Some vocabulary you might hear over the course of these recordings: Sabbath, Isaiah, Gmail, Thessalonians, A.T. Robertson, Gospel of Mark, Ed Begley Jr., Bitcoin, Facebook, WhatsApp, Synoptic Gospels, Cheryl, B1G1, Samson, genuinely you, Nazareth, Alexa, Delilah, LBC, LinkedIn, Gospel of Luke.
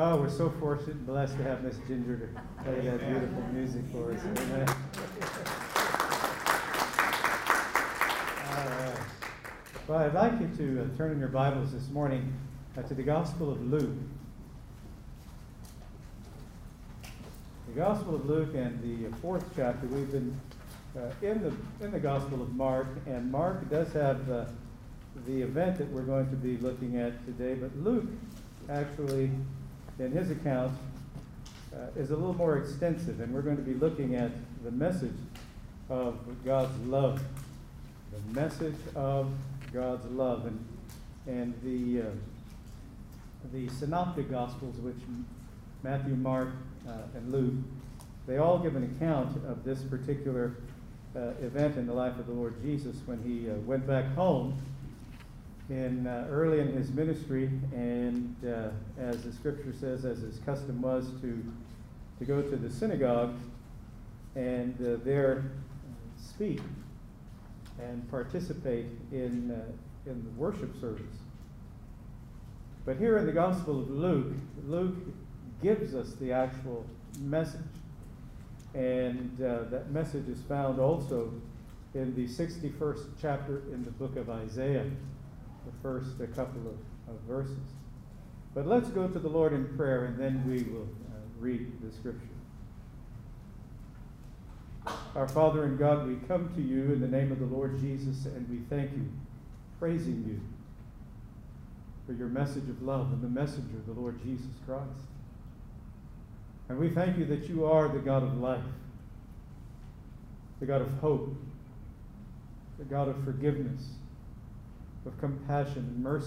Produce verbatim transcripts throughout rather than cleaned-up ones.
Oh, we're so fortunate and blessed to have Miss Ginger to play that beautiful music for us. Amen. All right. Well, I'd like you to uh, turn in your Bibles this morning uh, to the Gospel of Luke. The Gospel of Luke and the fourth chapter. We've been uh, in the in the Gospel of Mark, and Mark does have uh, the event that we're going to be looking at today, but Luke actually, in his account, uh, is a little more extensive, and we're going to be looking at the message of God's love, the message of God's love, and and the uh, the Synoptic Gospels, which Matthew, Mark, uh, and Luke, they all give an account of this particular uh, event in the life of the Lord Jesus when he uh, went back home in uh, early in his ministry, and uh, as the scripture says, as his custom was, to to go to the synagogue and uh, there speak and participate in uh, in the worship service. But here in the Gospel of Luke, Luke gives us the actual message, and uh, that message is found also in the sixty-first chapter in the book of Isaiah, the first a couple of, of verses. But let's go to the Lord in prayer, and then we will uh, read the scripture. Our Father in God, we come to you in the name of the Lord Jesus, and we thank you, praising you for your message of love and the messenger, the Lord Jesus Christ. And we thank you that you are the God of life, the God of hope, the God of forgiveness, of compassion and mercy,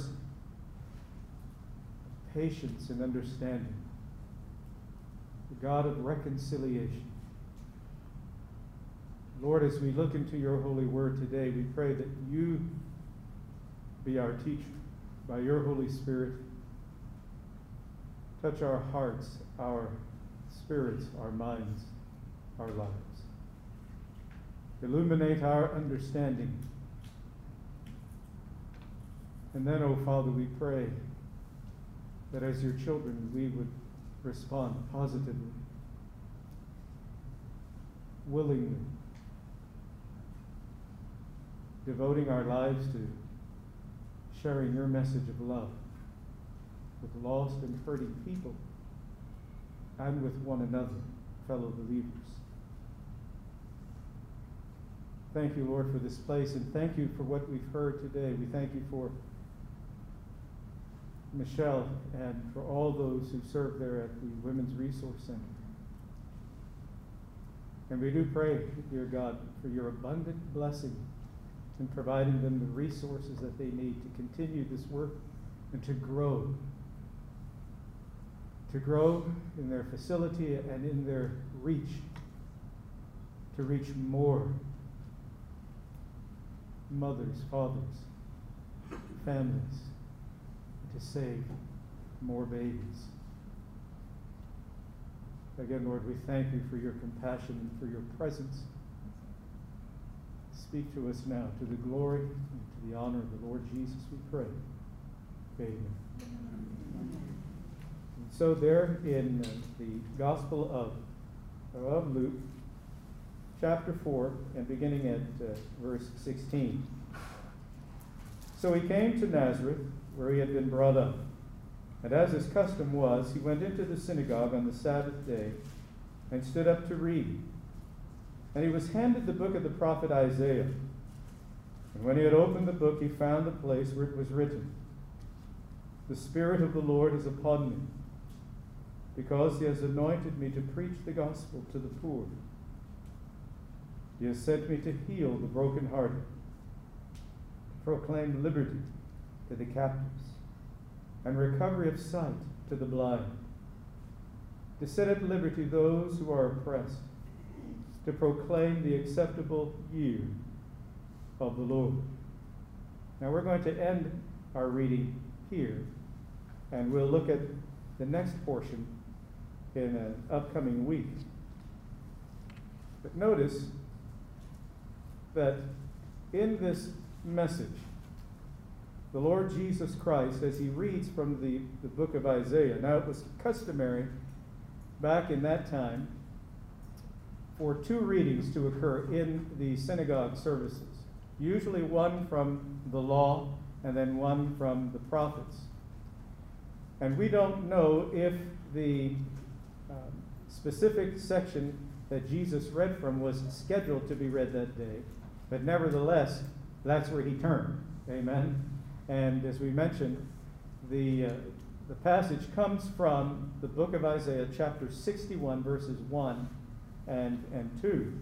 of patience and understanding, the God of reconciliation. Lord, as we look into your holy word today, we pray that you be our teacher by your Holy Spirit. Touch our hearts, our spirits, our minds, our lives. Illuminate our understanding. And then, O Father, we pray that as your children, we would respond positively, willingly, devoting our lives to sharing your message of love with lost and hurting people and with one another, fellow believers. Thank you, Lord, for this place, and thank you for what we've heard today. We thank you for Michelle and for all those who serve there at the Women's Resource Center. And we do pray, dear God, for your abundant blessing in providing them the resources that they need to continue this work and to grow, to grow in their facility and in their reach, to reach more mothers, fathers, families, to save more babies. Again, Lord, we thank you for your compassion and for your presence. Speak to us now, to the glory and to the honor of the Lord Jesus, we pray. Amen. And so there in the Gospel of, of Luke, chapter four, and beginning at uh, verse sixteen. So he came to Nazareth, where he had been brought up. And as his custom was, he went into the synagogue on the Sabbath day and stood up to read. And he was handed the book of the prophet Isaiah. And when he had opened the book, he found the place where it was written, "The Spirit of the Lord is upon me, because he has anointed me to preach the gospel to the poor. He has sent me to heal the brokenhearted, to proclaim liberty to the captives, and recovery of sight to the blind, to set at liberty those who are oppressed, to proclaim the acceptable year of the Lord." Now we're going to end our reading here, and we'll look at the next portion in an upcoming week. But notice that in this message, the Lord Jesus Christ, as he reads from the, the book of Isaiah. Now, it was customary back in that time for two readings to occur in the synagogue services, usually one from the law and then one from the prophets. And we don't know if the um, specific section that Jesus read from was scheduled to be read that day, but nevertheless, that's where he turned. Amen. And as we mentioned, the, uh, the passage comes from the book of Isaiah, chapter sixty-one, verses one and, and two.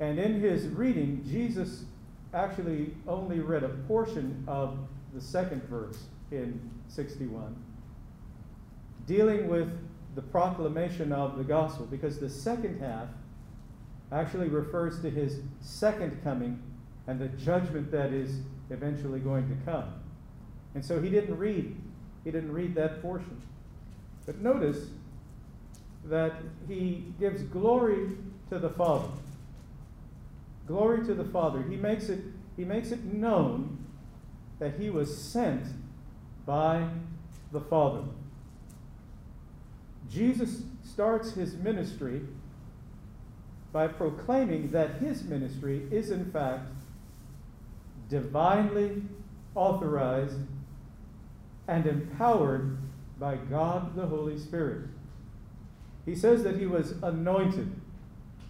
And in his reading, Jesus actually only read a portion of the second verse in sixty-one, dealing with the proclamation of the gospel, because the second half actually refers to his second coming and the judgment that is eventually going to come. And so he didn't read, he didn't read that portion. But notice that he gives glory to the Father. Glory to the Father. He makes it, he makes it known that he was sent by the Father. Jesus starts his ministry by proclaiming that his ministry is in fact divinely authorized and empowered by God the Holy Spirit. He says that he was anointed.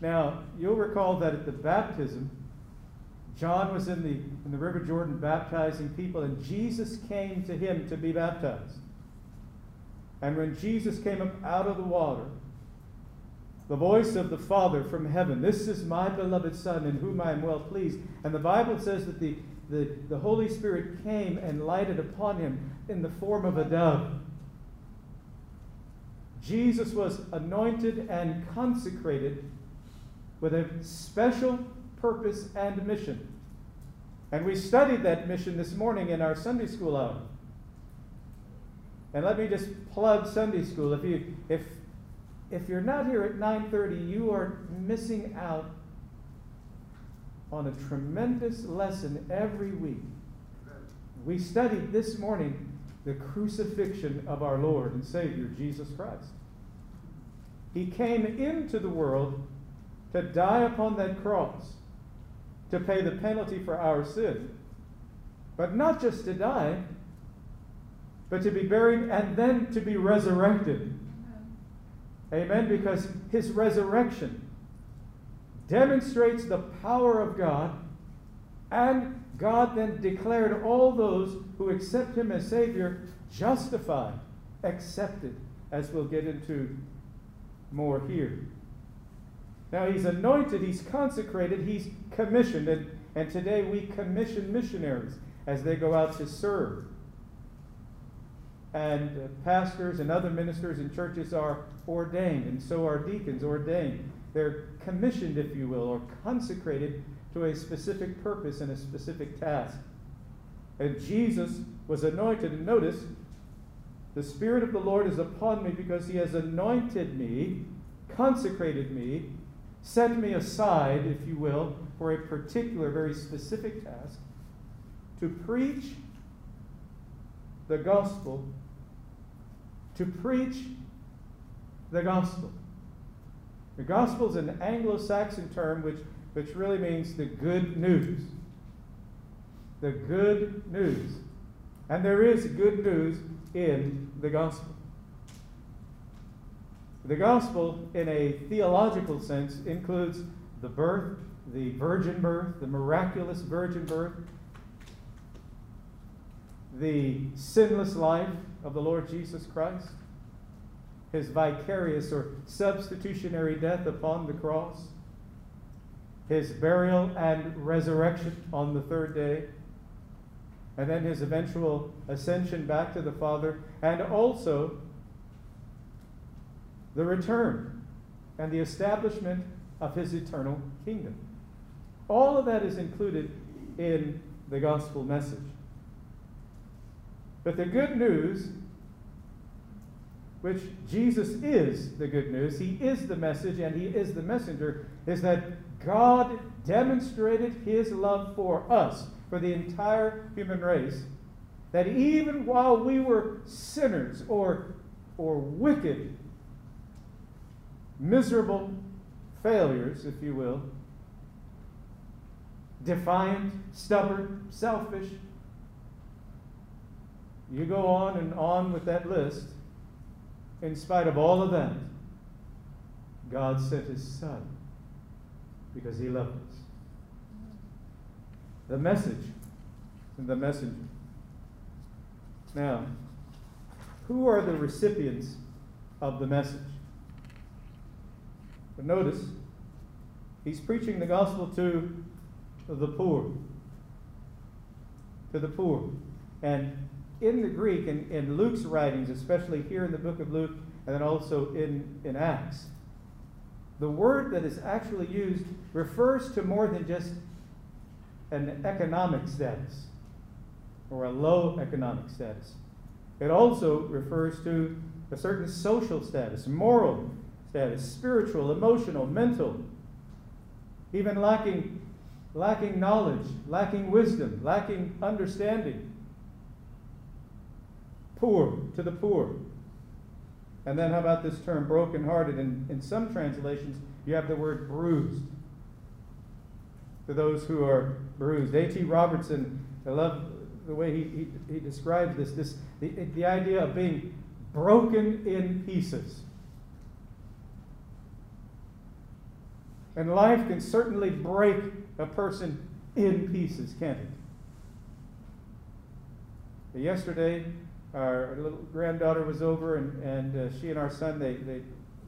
Now, you'll recall that at the baptism, John was in the, in the River Jordan baptizing people, and Jesus came to him to be baptized. And when Jesus came up out of the water, the voice of the Father from heaven, "This is my beloved Son, in whom I am well pleased." And the Bible says that the, the, the Holy Spirit came and lighted upon him in the form of a dove. Jesus was anointed and consecrated with a special purpose and mission. And we studied that mission this morning in our Sunday school hour. And let me just plug Sunday school. If you if if you're not here at nine thirty, you are missing out on a tremendous lesson every week. We studied this morning the crucifixion of our Lord and Savior, Jesus Christ. He came into the world to die upon that cross, to pay the penalty for our sin. But not just to die, but to be buried and then to be resurrected. Amen? Because his resurrection demonstrates the power of God, and God then declared all those who accept him as Savior justified, accepted, as we'll get into more here. Now he's anointed, he's consecrated, he's commissioned, and, and today we commission missionaries as they go out to serve. And uh, pastors and other ministers in churches are ordained, and so are deacons ordained. They're commissioned, if you will, or consecrated to a specific purpose and a specific task. And Jesus was anointed. And notice, the Spirit of the Lord is upon me because he has anointed me, consecrated me, set me aside, if you will, for a particular, very specific task, to preach the gospel, to preach the gospel. The gospel is an Anglo-Saxon term which which really means the good news. The good news. And there is good news in the gospel. The gospel, in a theological sense, includes the birth, the virgin birth, the miraculous virgin birth, the sinless life of the Lord Jesus Christ, his vicarious or substitutionary death upon the cross, his burial and resurrection on the third day, and then his eventual ascension back to the Father, and also the return and the establishment of his eternal kingdom. All of that is included in the gospel message. But the good news, which Jesus is the good news, he is the message and he is the messenger, is that God demonstrated his love for us, for the entire human race, that even while we were sinners or, or wicked, miserable failures, if you will, defiant, stubborn, selfish, you go on and on with that list, in spite of all of that, God sent his Son because he loved us. The message and the messenger. Now, who are the recipients of the message? But notice, he's preaching the gospel to the poor. To the poor. And in the Greek, in, in Luke's writings, especially here in the book of Luke, and then also in, in Acts, the word that is actually used refers to more than just an economic status or a low economic status. It also refers to a certain social status, moral status, spiritual, emotional, mental, even lacking, lacking knowledge, lacking wisdom, lacking understanding. Poor, to the poor. And then how about this term, brokenhearted? In, in some translations, you have the word bruised. To those who are bruised. A T Robertson, I love the way he, he, he describes this, this the, the idea of being broken in pieces. And life can certainly break a person in pieces, can't it? Yesterday, our little granddaughter was over, and, and uh, she and our son, they, they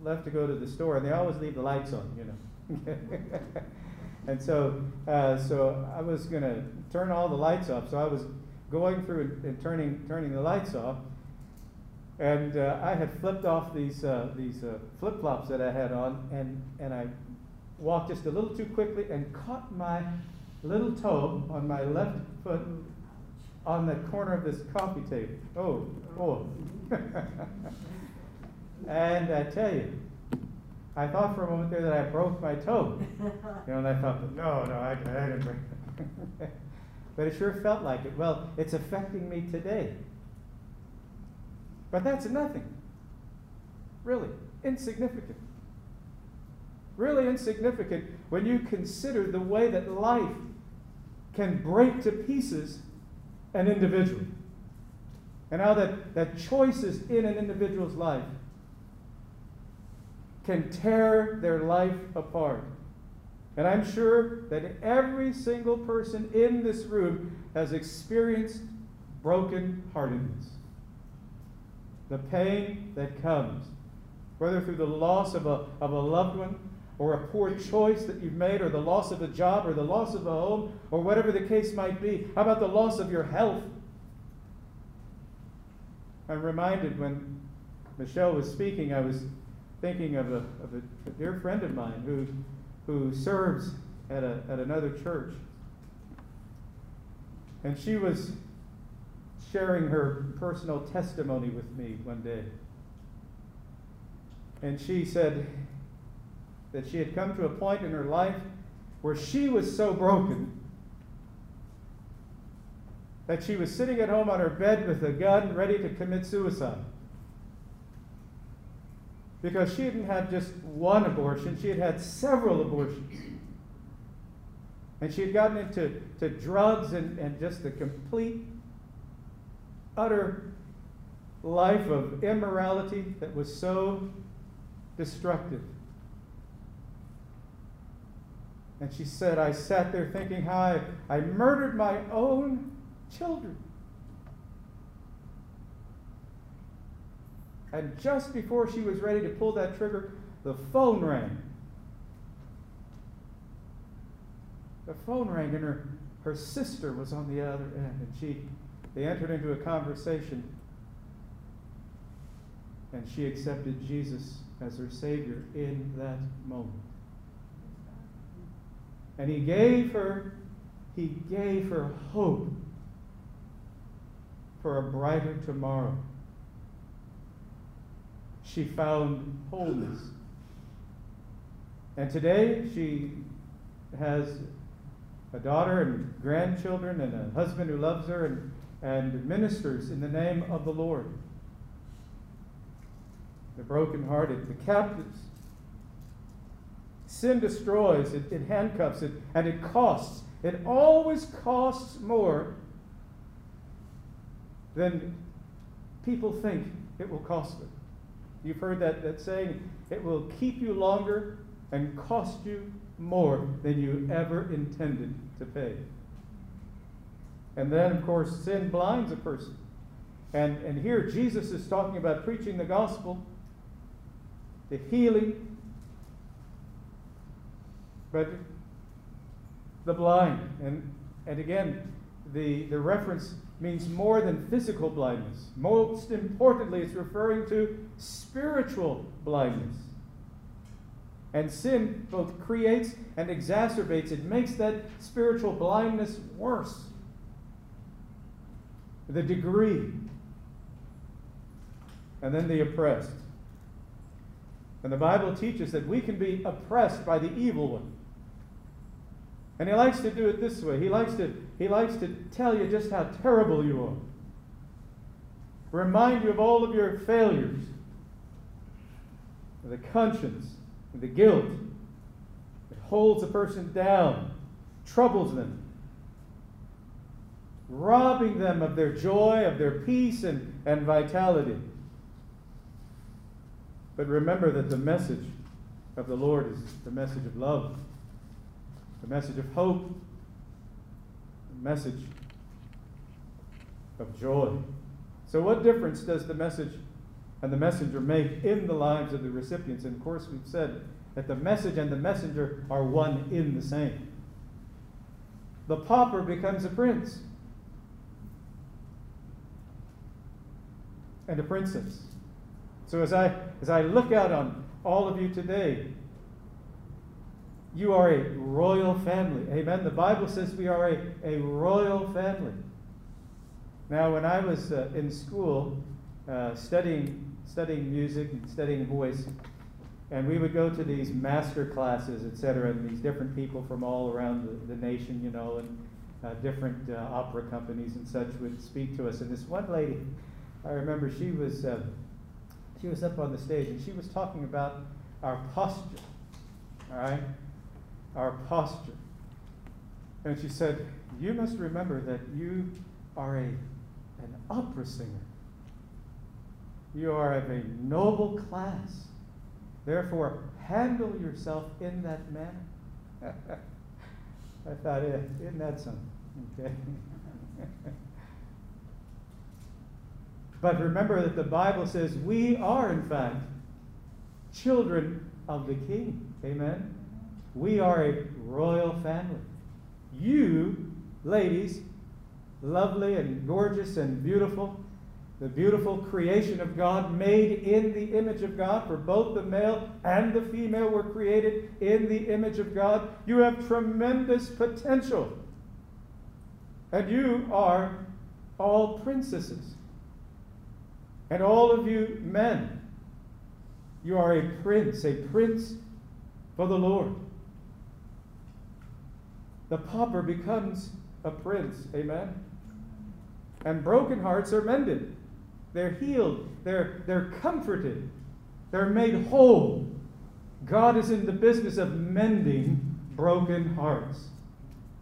left to go to the store, and they always leave the lights on, you know. And so uh, so I was going to turn all the lights off. So I was going through and, and turning turning the lights off, and uh, I had flipped off these uh, these uh, flip-flops that I had on, and, and I walked just a little too quickly and caught my little toe on my left foot on the corner of this coffee table. Oh, oh. And I tell you, I thought for a moment there that I broke my toe. You know, and I thought, no, no, I, I didn't break it. But it sure felt like it. Well, it's affecting me today. But that's nothing. Really insignificant. Really insignificant when you consider the way that life can break to pieces an individual, and how that, that choices in an individual's life can tear their life apart. And I'm sure that every single person in this room has experienced brokenheartedness. The pain that comes, whether through the loss of a, of a loved one, or a poor choice that you've made, or the loss of a job, or the loss of a home, or whatever the case might be. How about the loss of your health? I'm reminded when Michelle was speaking, I was thinking of a, of a dear friend of mine who, who serves at, a, at another church. And she was sharing her personal testimony with me one day. And she said that she had come to a point in her life where she was so broken that she was sitting at home on her bed with a gun ready to commit suicide. Because she didn't have just one abortion, she had had several abortions. And she had gotten into to drugs and, and just the complete, utter life of immorality that was so destructive. And she said, I sat there thinking how I, I murdered my own children. And just before she was ready to pull that trigger, the phone rang. The phone rang, and her, her sister was on the other end, and she they entered into a conversation, and she accepted Jesus as her Savior in that moment. And he gave her, he gave her hope for a brighter tomorrow. She found wholeness. And today she has a daughter and grandchildren and a husband who loves her and, and ministers in the name of the Lord. The brokenhearted, the captives. Sin destroys, it, it handcuffs it, and it costs. It always costs more than people think it will cost them. You've heard that, that saying, it will keep you longer and cost you more than you ever intended to pay. And then, of course, sin blinds a person. And, and here Jesus is talking about preaching the gospel, the healing, but the blind, and, and again, the, the reference means more than physical blindness. Most importantly, it's referring to spiritual blindness. And sin both creates and exacerbates. It makes that spiritual blindness worse. The degree. And then the oppressed. And the Bible teaches that we can be oppressed by the evil one. And he likes to do it this way. He likes to, he likes to tell you just how terrible you are. Remind you of all of your failures. The conscience, the guilt. It holds a person down, troubles them, robbing them of their joy, of their peace and, and vitality. But remember that the message of the Lord is the message of love. The message of hope, the message of joy. So what difference does the message and the messenger make in the lives of the recipients? And of course we've said that the message and the messenger are one in the same. The pauper becomes a prince and a princess. So as I, as I look out on all of you today, you are a royal family. Amen. The Bible says we are a, a royal family. Now, when I was uh, in school uh, studying, studying music and studying voice, and we would go to these master classes, et cetera, and these different people from all around the, the nation, you know, and uh, different uh, opera companies and such would speak to us. And this one lady, I remember she was, uh, she was up on the stage, and she was talking about our posture, all right? Our posture. And she said, you must remember that you are a, an opera singer. You are of a noble class. Therefore, handle yourself in that manner. I thought, eh, isn't that something? Okay. But remember that the Bible says we are, in fact, children of the King. Amen? We are a royal family. You, ladies, lovely and gorgeous and beautiful, the beautiful creation of God, made in the image of God, for both the male and the female were created in the image of God. You have tremendous potential. And you are all princesses. And all of you men, you are a prince, a prince for the Lord. The pauper becomes a prince, amen? And broken hearts are mended. They're healed. They're, they're comforted. They're made whole. God is in the business of mending broken hearts,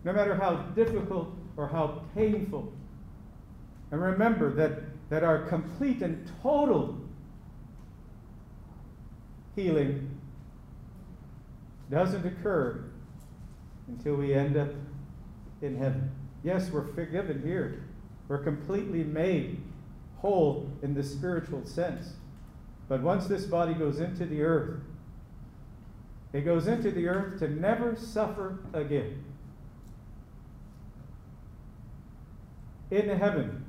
no matter how difficult or how painful. And remember that, that our complete and total healing doesn't occur until we end up in heaven. Yes, we're forgiven here. We're completely made whole in the spiritual sense. But once this body goes into the earth, it goes into the earth to never suffer again. In heaven,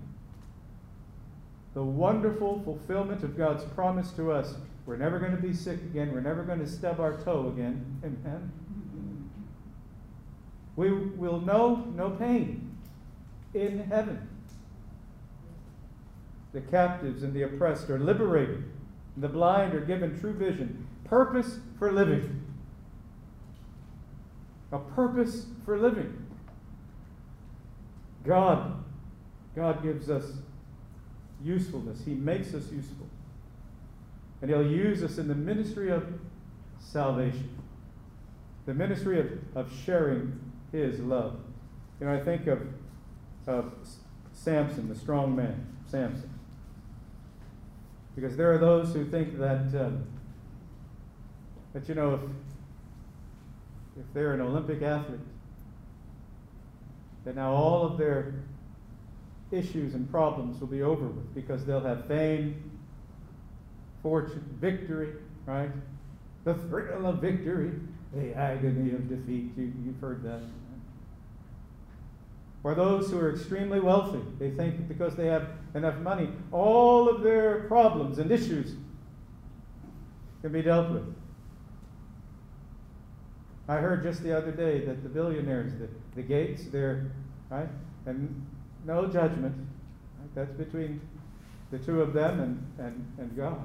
the wonderful fulfillment of God's promise to us, we're never going to be sick again. We're never going to stub our toe again. Amen. We will know no pain in heaven. The captives and the oppressed are liberated. The blind are given true vision. Purpose for living. A purpose for living. God, God gives us usefulness. He makes us useful. And He'll use us in the ministry of salvation. The ministry of, of sharing His love. You know, I think of, of Samson, the strong man, Samson. Because there are those who think that, um, that you know, if, if they're an Olympic athlete, that now all of their issues and problems will be over with, because they'll have fame, fortune, victory, right? The thrill of victory, the agony of defeat. You, you've heard that. Or those who are extremely wealthy, they think that because they have enough money, all of their problems and issues can be dealt with. I heard just the other day that the billionaires, the, the Gates, they're, right? And no judgment. Right? That's between the two of them and, and, and God.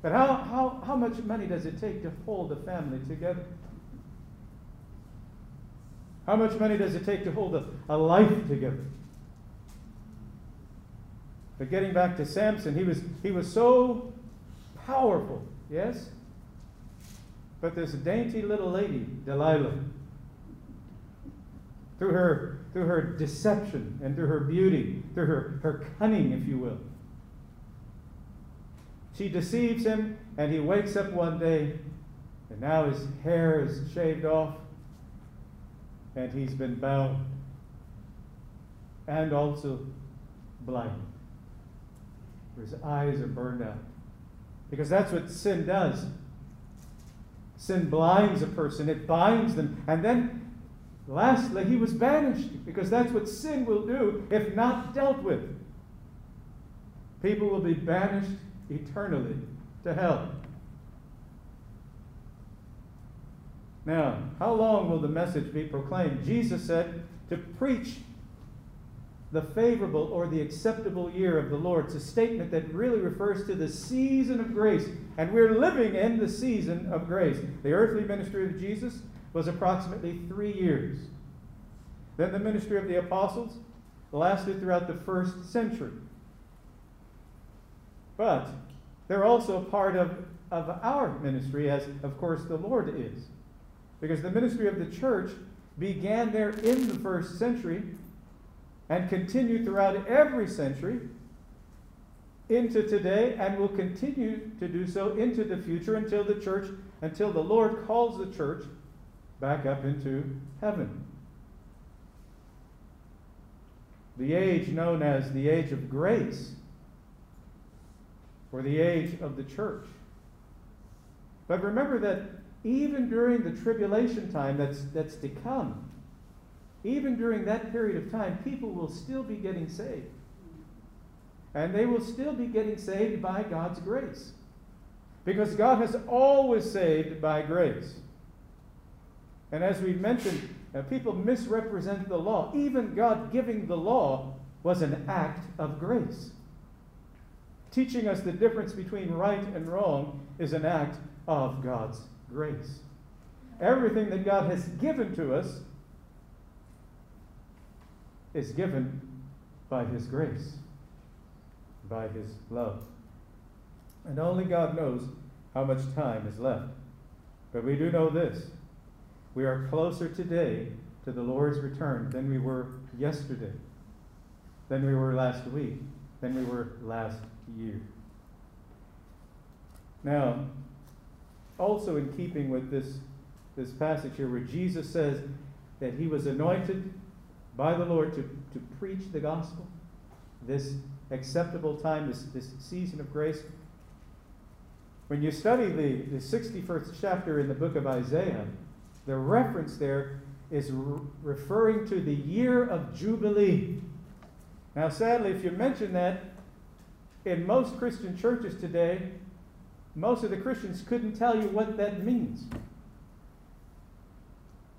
But how, how, how much money does it take to hold a family together? How much money does it take to hold a, a life together? But getting back to Samson, he was, he was so powerful, yes? But this dainty little lady, Delilah, through her, through her deception and through her beauty, through her, her cunning, if you will, she deceives him, and he wakes up one day, and now his hair is shaved off, and he's been bound, and also blind. Or his eyes are burned out. Because that's what sin does. Sin blinds a person. It binds them. And then, lastly, he was banished. Because that's what sin will do if not dealt with. People will be banished eternally to hell. Now, how long will the message be proclaimed? Jesus said to preach the favorable or the acceptable year of the Lord. It's a statement that really refers to the season of grace. And we're living in the season of grace. The earthly ministry of Jesus was approximately three years. Then the ministry of the apostles lasted throughout the first century. But they're also part of, of our ministry, as of course the Lord is. Because the ministry of the church began there in the first century and continued throughout every century into today, and will continue to do so into the future until the church, until the Lord calls the church back up into heaven. The age known as the age of grace, or the age of the church. But remember that even during the tribulation time that's, that's to come, even during that period of time, people will still be getting saved. And they will still be getting saved by God's grace. Because God has always saved by grace. And as we mentioned, people misrepresent the law. Even God giving the law was an act of grace. Teaching us the difference between right and wrong is an act of God's grace. Everything that God has given to us is given by His grace, by His love. And only God knows how much time is left. But we do know this. We are closer today to the Lord's return than we were yesterday, than we were last week, than we were last year. Now, also in keeping with this, this passage here where Jesus says that he was anointed by the Lord to, to preach the gospel, this acceptable time, this, this season of grace. When you study the, the sixty-first chapter in the book of Isaiah, the reference there is re- referring to the year of Jubilee. Now, sadly, if you mention that, in most Christian churches today, most of the Christians couldn't tell you what that means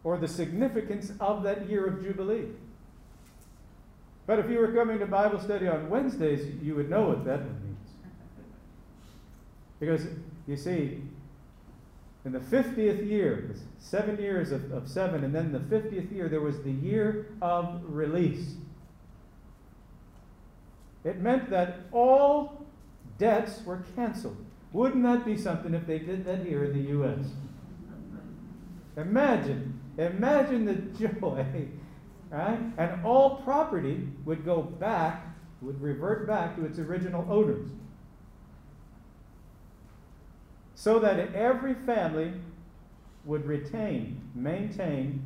or the significance of that year of Jubilee. But if you were coming to Bible study on Wednesdays, you would know what that means. Because, you see, in the fiftieth year, seven years of, of seven, and then the fiftieth year, there was the year of release. It meant that all debts were canceled. Wouldn't that be something if they did that here in the U S? Imagine, imagine the joy, right? And all property would go back, would revert back to its original owners. So that every family would retain, maintain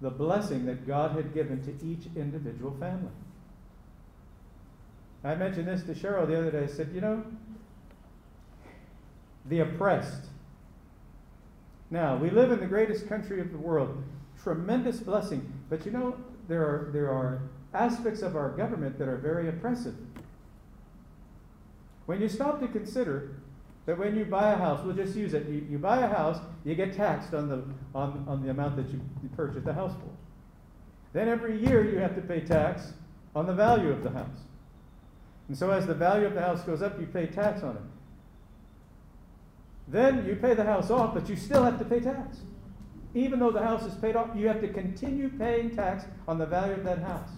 the blessing that God had given to each individual family. I mentioned this to Cheryl the other day. I said, you know, the oppressed. Now, we live in the greatest country of the world. Tremendous blessing. But you know, there are, there are aspects of our government that are very oppressive. When you stop to consider that when you buy a house, we'll just use it, you, you buy a house, you get taxed on the, on, on the amount that you, you purchased the house for. Then every year you have to pay tax on the value of the house. And so as the value of the house goes up, you pay tax on it. Then you pay the house off, but you still have to pay tax. Even though the house is paid off, you have to continue paying tax on the value of that house.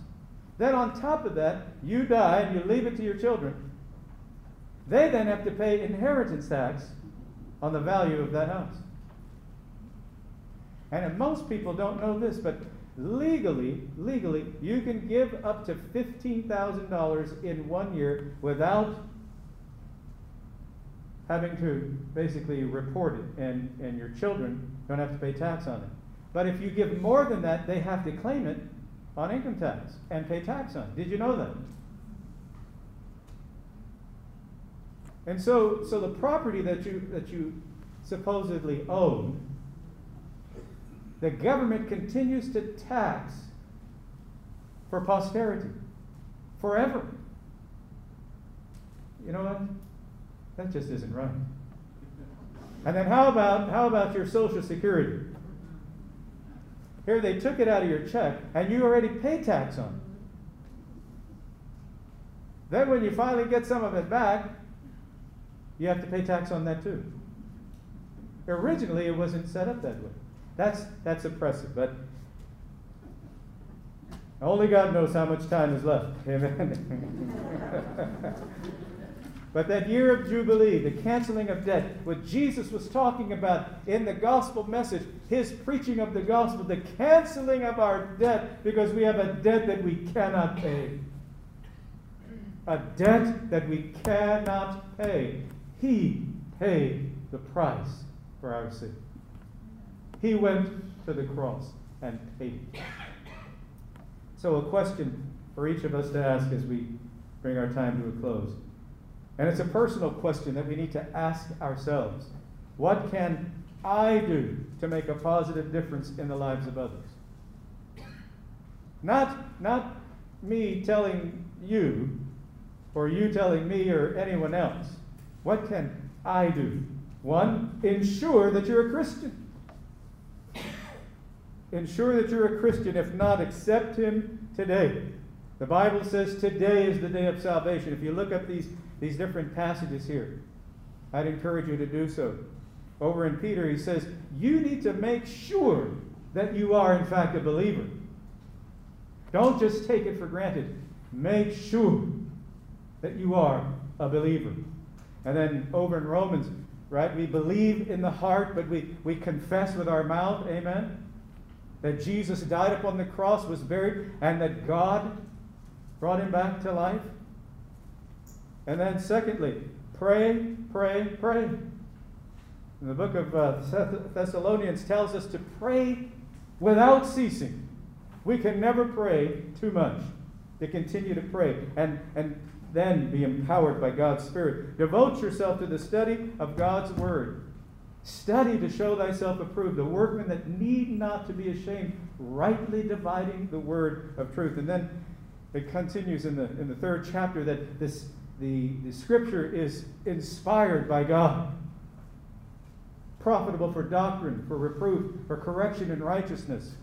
Then on top of that, you die and you leave it to your children. They then have to pay inheritance tax on the value of that house. And most people don't know this, but Legally, legally, you can give up to fifteen thousand dollars in one year without having to basically report it, and, and your children don't have to pay tax on it. But if you give more than that, they have to claim it, on income tax and pay tax on. Did you know that? And so, so the property that you that you supposedly own, the government continues to tax for posterity, forever. You know what? That just isn't right. And then how about how about your Social Security? Here they took it out of your check, and you already pay tax on it. Then when you finally get some of it back, you have to pay tax on that too. Originally, it wasn't set up that way. That's that's oppressive, but only God knows how much time is left. Amen. But that year of Jubilee, the canceling of debt, what Jesus was talking about in the gospel message, his preaching of the gospel, the canceling of our debt, because we have a debt that we cannot pay. A debt that we cannot pay. He paid the price for our sin. He went to the cross and paid it. So a question for each of us to ask as we bring our time to a close. And it's a personal question that we need to ask ourselves. What can I do to make a positive difference in the lives of others? Not, not me telling you, or you telling me, or anyone else. What can I do? One, ensure that you're a Christian. Ensure that you're a Christian. If not, accept him today. The Bible says today is the day of salvation. If you look up these These different passages here, I'd encourage you to do so. Over in Peter, he says, you need to make sure that you are, in fact, a believer. Don't just take it for granted. Make sure that you are a believer. And then over in Romans, right, we believe in the heart, but we, we confess with our mouth, amen, that Jesus died upon the cross, was buried, and that God brought him back to life. And then secondly, pray, pray, pray. And the book of uh, Thessalonians tells us to pray without ceasing. We can never pray too much. To continue to pray and, and then be empowered by God's Spirit. Devote yourself to the study of God's Word. Study to show thyself approved, a workman that need not to be ashamed, rightly dividing the word of truth. And then it continues in the, in the third chapter that this The, the scripture is inspired by God, profitable for doctrine, for reproof, for correction in righteousness,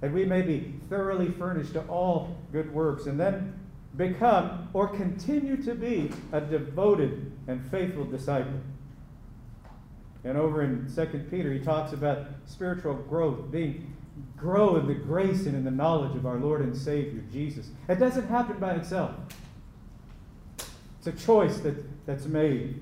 that we may be thoroughly furnished to all good works, and then become or continue to be a devoted and faithful disciple. And over in Second Peter, he talks about spiritual growth, being grow in the grace and in the knowledge of our Lord and Savior, Jesus. It doesn't happen by itself. It's a choice that, that's made.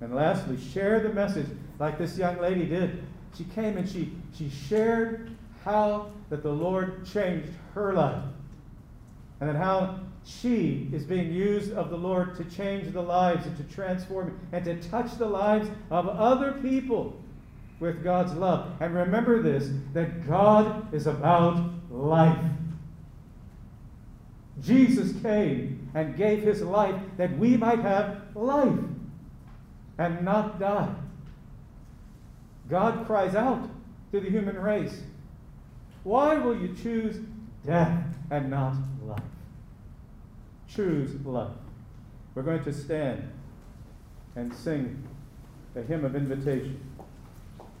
And lastly, share the message like this young lady did. She came and she, she shared how that the Lord changed her life. And then how she is being used of the Lord to change the lives and to transform and to touch the lives of other people with God's love. And remember this, that God is about life. Jesus came and gave his life that we might have life and not die. God cries out to the human race, why will you choose death and not life? Choose life. We're going to stand and sing the hymn of invitation.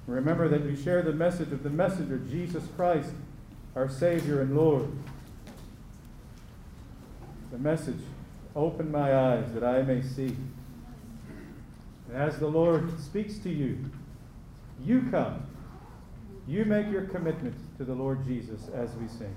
Remember that we share the message of the messenger, Jesus Christ, our Savior and Lord. The message, open my eyes that I may see. And as the Lord speaks to you, you come. You make your commitment to the Lord Jesus as we sing.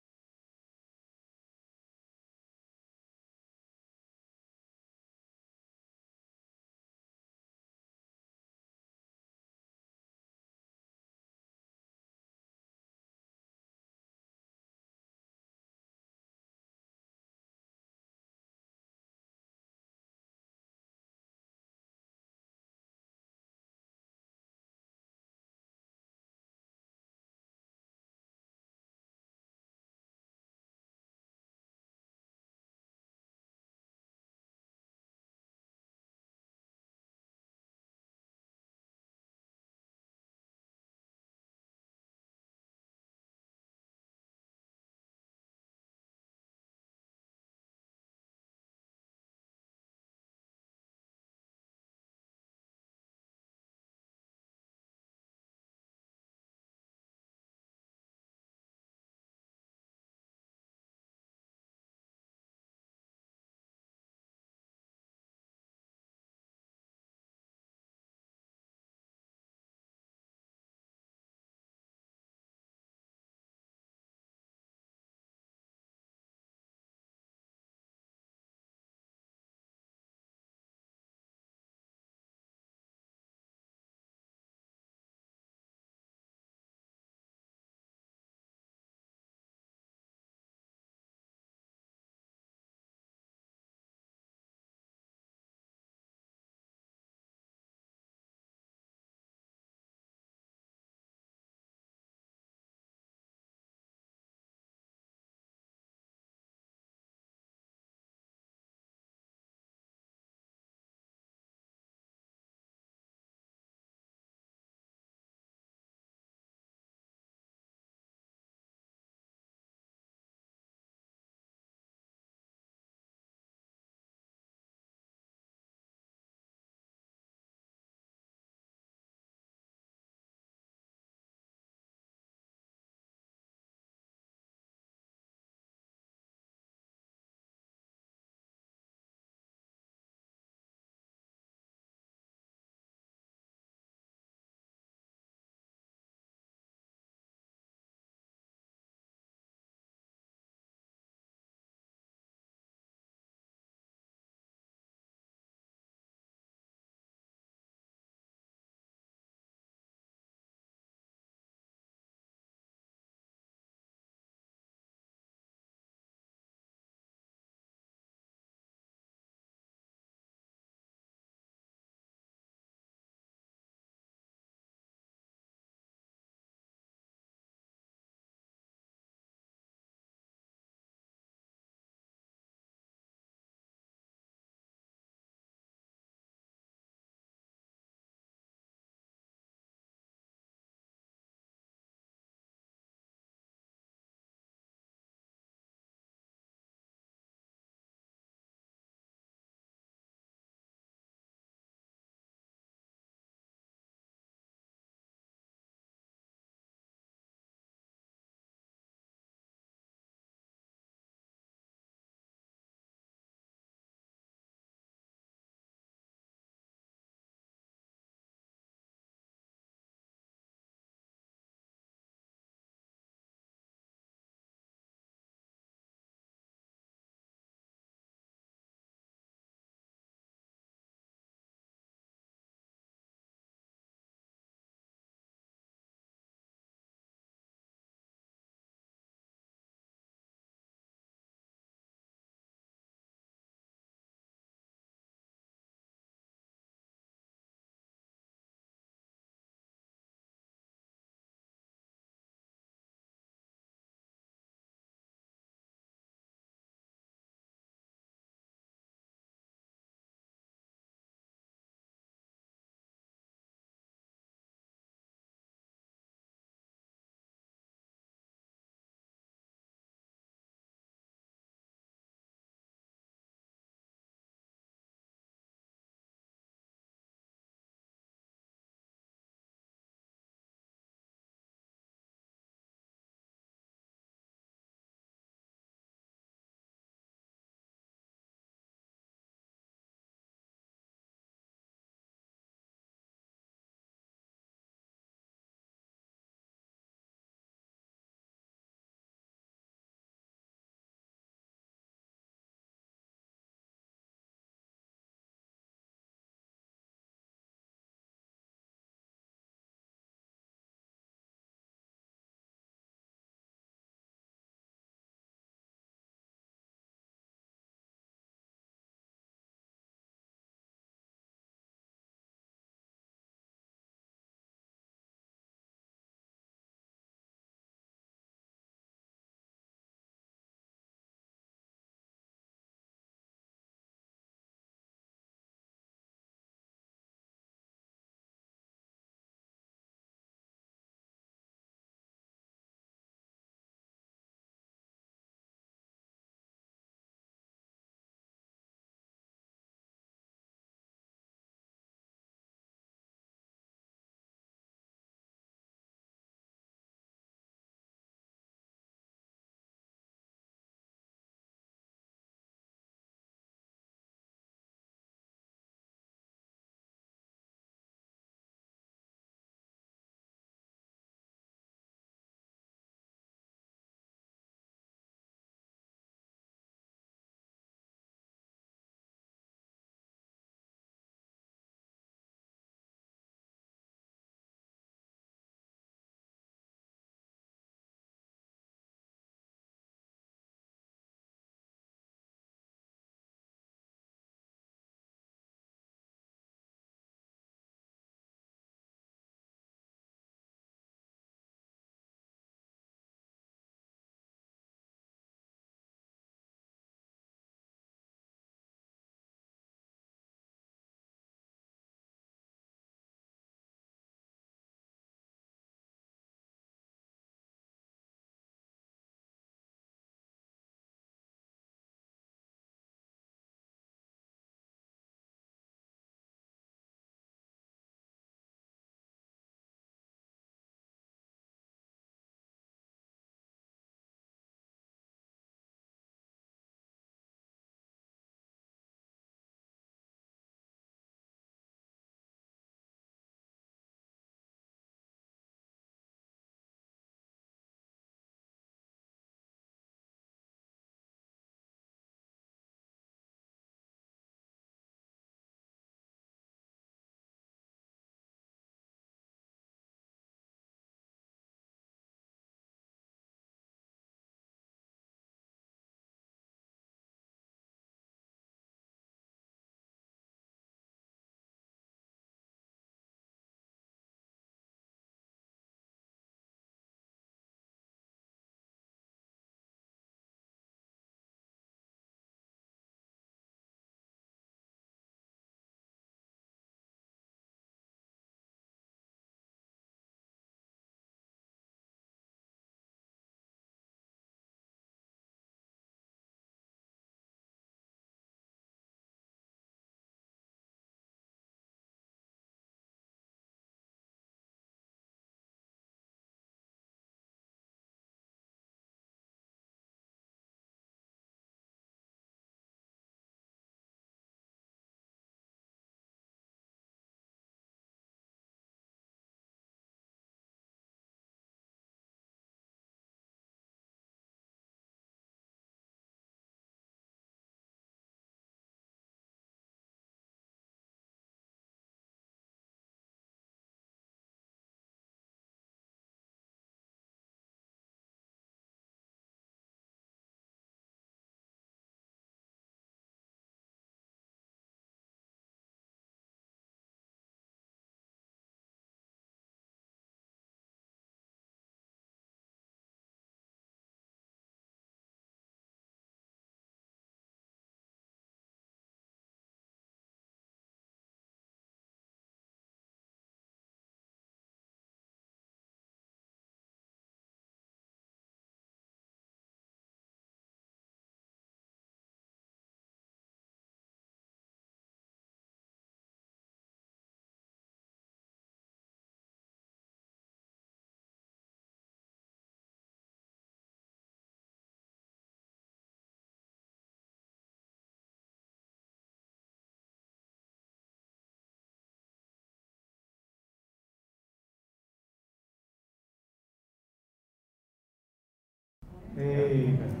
Amen.